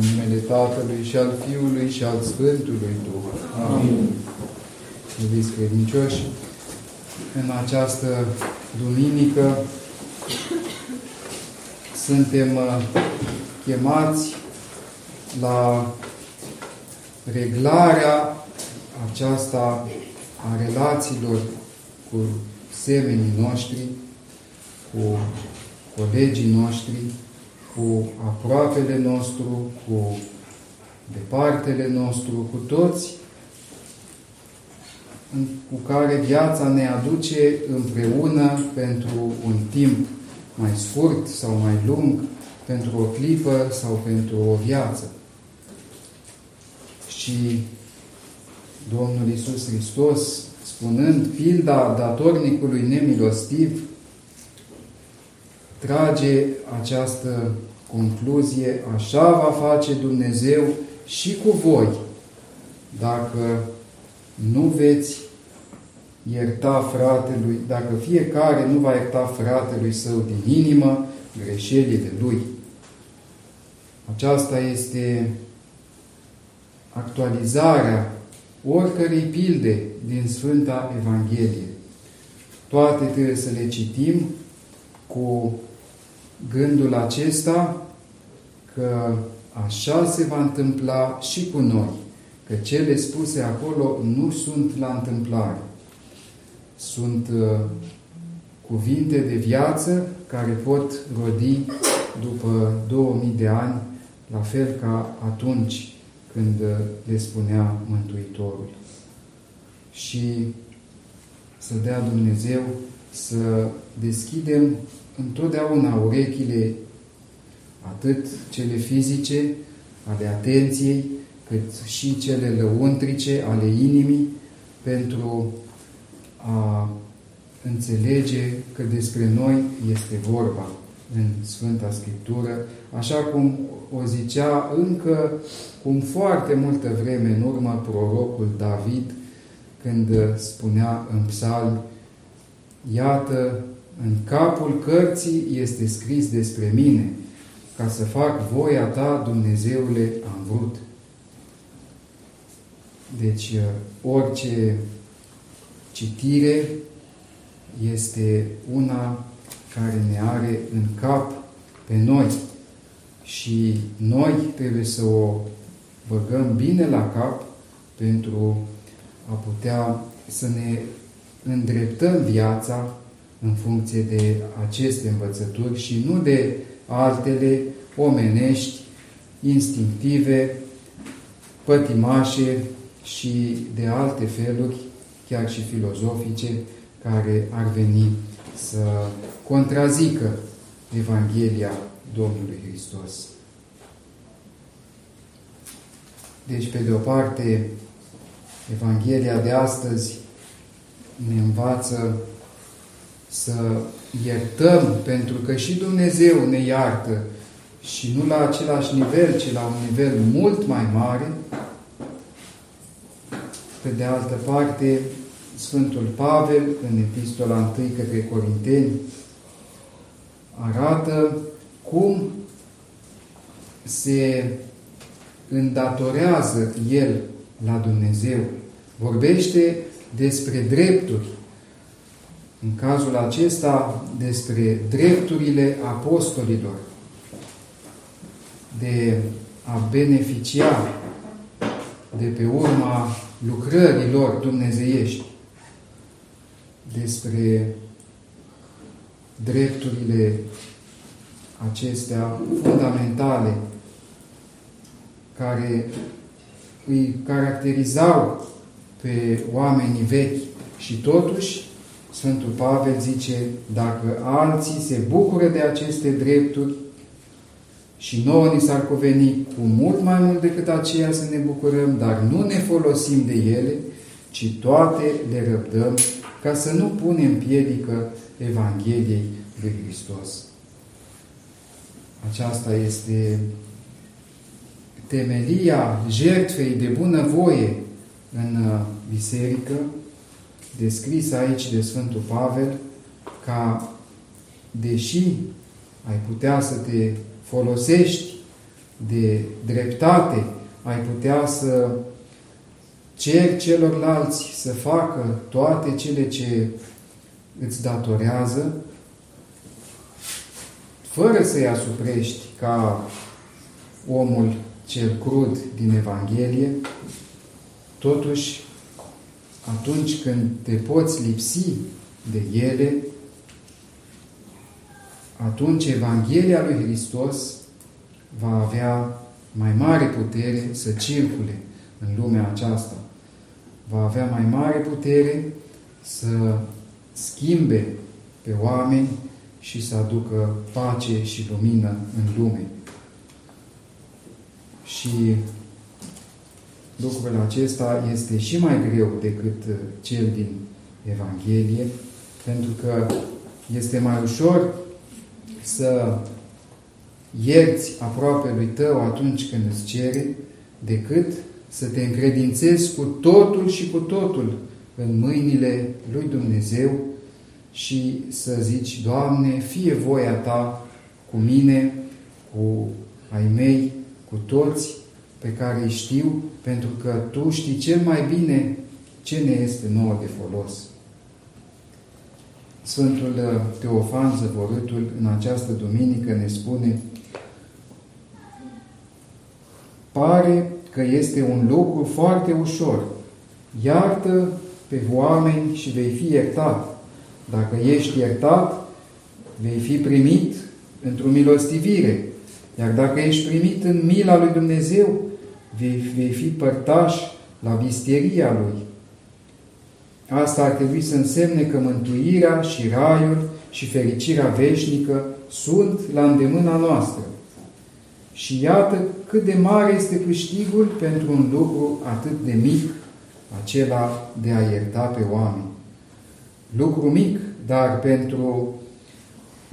În numele Tatălui și al Fiului și al Sfântului Duh. Amin. Iubiți credincioși, în această duminică suntem chemați la reglarea aceasta a relațiilor cu semenii noștri, cu colegii noștri, cu aproapele nostru, cu departele nostru, cu toți cu care viața ne aduce împreună pentru un timp mai scurt sau mai lung, pentru o clipă sau pentru o viață. Și Domnul Iisus Hristos, spunând pilda datornicului nemilostiv, trage această concluzie: așa va face Dumnezeu și cu voi, dacă nu veți ierta fratelui, dacă fiecare nu va ierta fratelui său din inimă greșelile lui. Aceasta este actualizarea oricărei pilde din Sfânta Evanghelie. Toate trebuie să le citim cu gândul acesta că așa se va întâmpla și cu noi, că cele spuse acolo nu sunt la întâmplare. Sunt cuvinte de viață care pot rodi după 2000 de ani, la fel ca atunci când le spunea Mântuitorul. Și să dea Dumnezeu să deschidem întotdeauna urechile, atât cele fizice, ale atenției, cât și cele lăuntrice, ale inimii, pentru a înțelege că despre noi este vorba în Sfânta Scriptură, așa cum o zicea încă cum foarte multă vreme în urmă prorocul David, când spunea în psalm: iată, în capul cărții este scris despre mine, ca să fac voia ta, Dumnezeule, am vrut. Deci, orice citire este una care ne are în cap pe noi și noi trebuie să o băgăm bine la cap pentru a putea să ne îndreptăm viața în funcție de aceste învățături și nu de altele omenești, instinctive, pătimașe și de alte feluri, chiar și filozofice, care ar veni să contrazică Evanghelia Domnului Hristos. Deci, pe de o parte, Evanghelia de astăzi ne învață să iertăm, pentru că și Dumnezeu ne iartă, și nu la același nivel, ci la un nivel mult mai mare. Pe de altă parte, Sfântul Pavel, în Epistola 1 către Corinteni, arată cum se îndatorează el la Dumnezeu. Vorbește despre drepturi. În cazul acesta, despre drepturile apostolilor de a beneficia de pe urma lucrărilor dumnezeiești, despre drepturile acestea fundamentale care îi caracterizau pe oamenii vechi și totuși Sfântul Pavel zice: dacă alții se bucură de aceste drepturi și nouă ni s-ar cuveni cu mult mai mult decât aceea să ne bucurăm, dar nu ne folosim de ele, ci toate le răbdăm ca să nu punem piedică Evangheliei lui Hristos. Aceasta este temelia jertfei de bunăvoie în biserică, descris aici de Sfântul Pavel, ca, deși ai putea să te folosești de dreptate, ai putea să ceri celorlalți să facă toate cele ce îți datorează, fără să-i asuprești ca omul cel crud din Evanghelie. Totuși, atunci când te poți lipsi de ele, atunci Evanghelia lui Hristos va avea mai mare putere să circule în lumea aceasta. Va avea mai mare putere să schimbe pe oameni și să aducă pace și lumină în lume. Și lucrul acesta este și mai greu decât cel din Evanghelie, pentru că este mai ușor să ierți aproapelui tău atunci când îți cere, decât să te încredințezi cu totul și cu totul în mâinile lui Dumnezeu și să zici: Doamne, fie voia Ta cu mine, cu ai mei, cu toți pe care îi știu, pentru că Tu știi cel mai bine ce ne este nouă de folos. Sfântul Teofan Zăvorâtul în această duminică ne spune: pare că este un lucru foarte ușor. Iartă pe oameni și vei fi iertat. Dacă ești iertat, vei fi primit într-o milostivire. Iar dacă ești primit în mila lui Dumnezeu, vei fi părtaș la visteria Lui. Asta ar trebui să însemne că mântuirea și raiul și fericirea veșnică sunt la îndemâna noastră. Și iată cât de mare este câștigul pentru un lucru atât de mic, acela de a ierta pe oameni. Lucru mic, dar pentru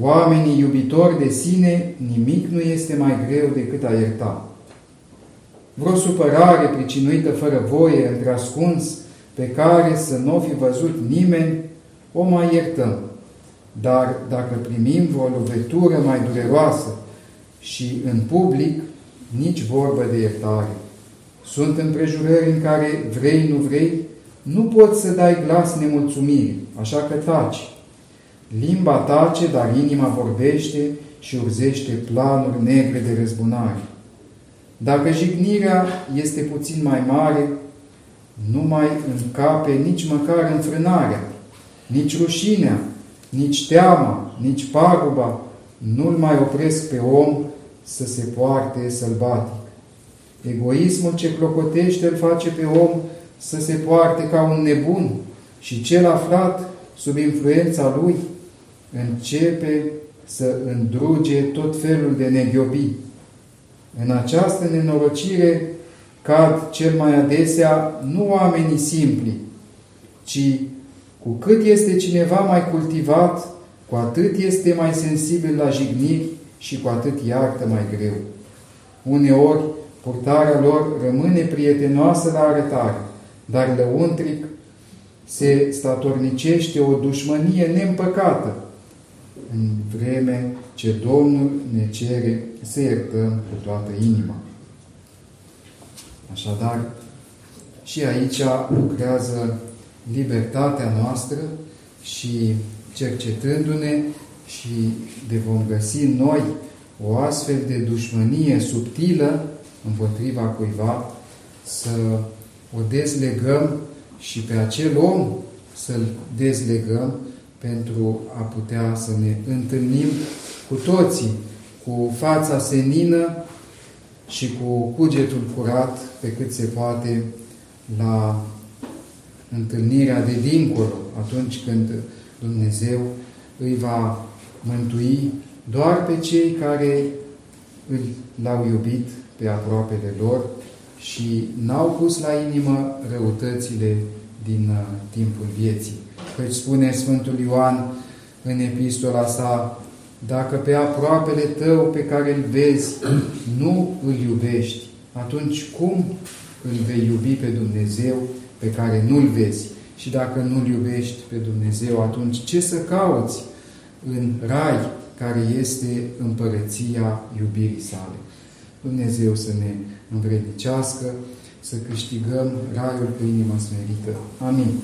oamenii iubitori de sine, nimic nu este mai greu decât a ierta. Vreo supărare pricinuită fără voie, într-ascuns, pe care să nu o fi văzut nimeni, o mai iertăm. Dar dacă primim vreo lovitură mai dureroasă și în public, nici vorbă de iertare. Sunt împrejurări în care vrei, nu vrei, nu poți să dai glas nemulțumirii, așa că taci. Limba tace, dar inima vorbește și urzește planuri negre de răzbunare. Dacă jignirea este puțin mai mare, nu mai încape nici măcar înfrânarea, nici rușinea, nici teama, nici paguba, nu-l mai opresc pe om să se poarte sălbatic. Egoismul ce clocotește îl face pe om să se poarte ca un nebun și cel aflat sub influența lui începe să îndruge tot felul de neghiobii. În această nenorocire cad cel mai adesea nu oamenii simpli, ci cu cât este cineva mai cultivat, cu atât este mai sensibil la jigniri și cu atât iartă mai greu. Uneori, purtarea lor rămâne prietenoasă la arătare, dar lăuntric se statornicește o dușmănie neîmpăcată, în vreme ce Domnul ne cere să iertăm cu toată inima. Așadar, și aici lucrează libertatea noastră și cercetându-ne și de vom găsi noi o astfel de dușmănie subtilă împotriva cuiva, să o dezlegăm și pe acel om să-l dezlegăm pentru a putea să ne întâlnim cu toții, cu fața senină și cu cugetul curat pe cât se poate la întâlnirea de dincolo, atunci când Dumnezeu îi va mântui doar pe cei care l-au iubit pe aproapele lor și n-au pus la inimă răutățile din timpul vieții. Căci spune Sfântul Ioan în epistola sa: dacă pe aproapele tău pe care îl vezi nu îl iubești, atunci cum îl vei iubi pe Dumnezeu pe care nu-l vezi? Și dacă nu-l iubești pe Dumnezeu, atunci ce să cauți în rai, care este împărăția iubirii sale? Dumnezeu să ne învrednicească, să câștigăm raiul pe inima smerită. Amin.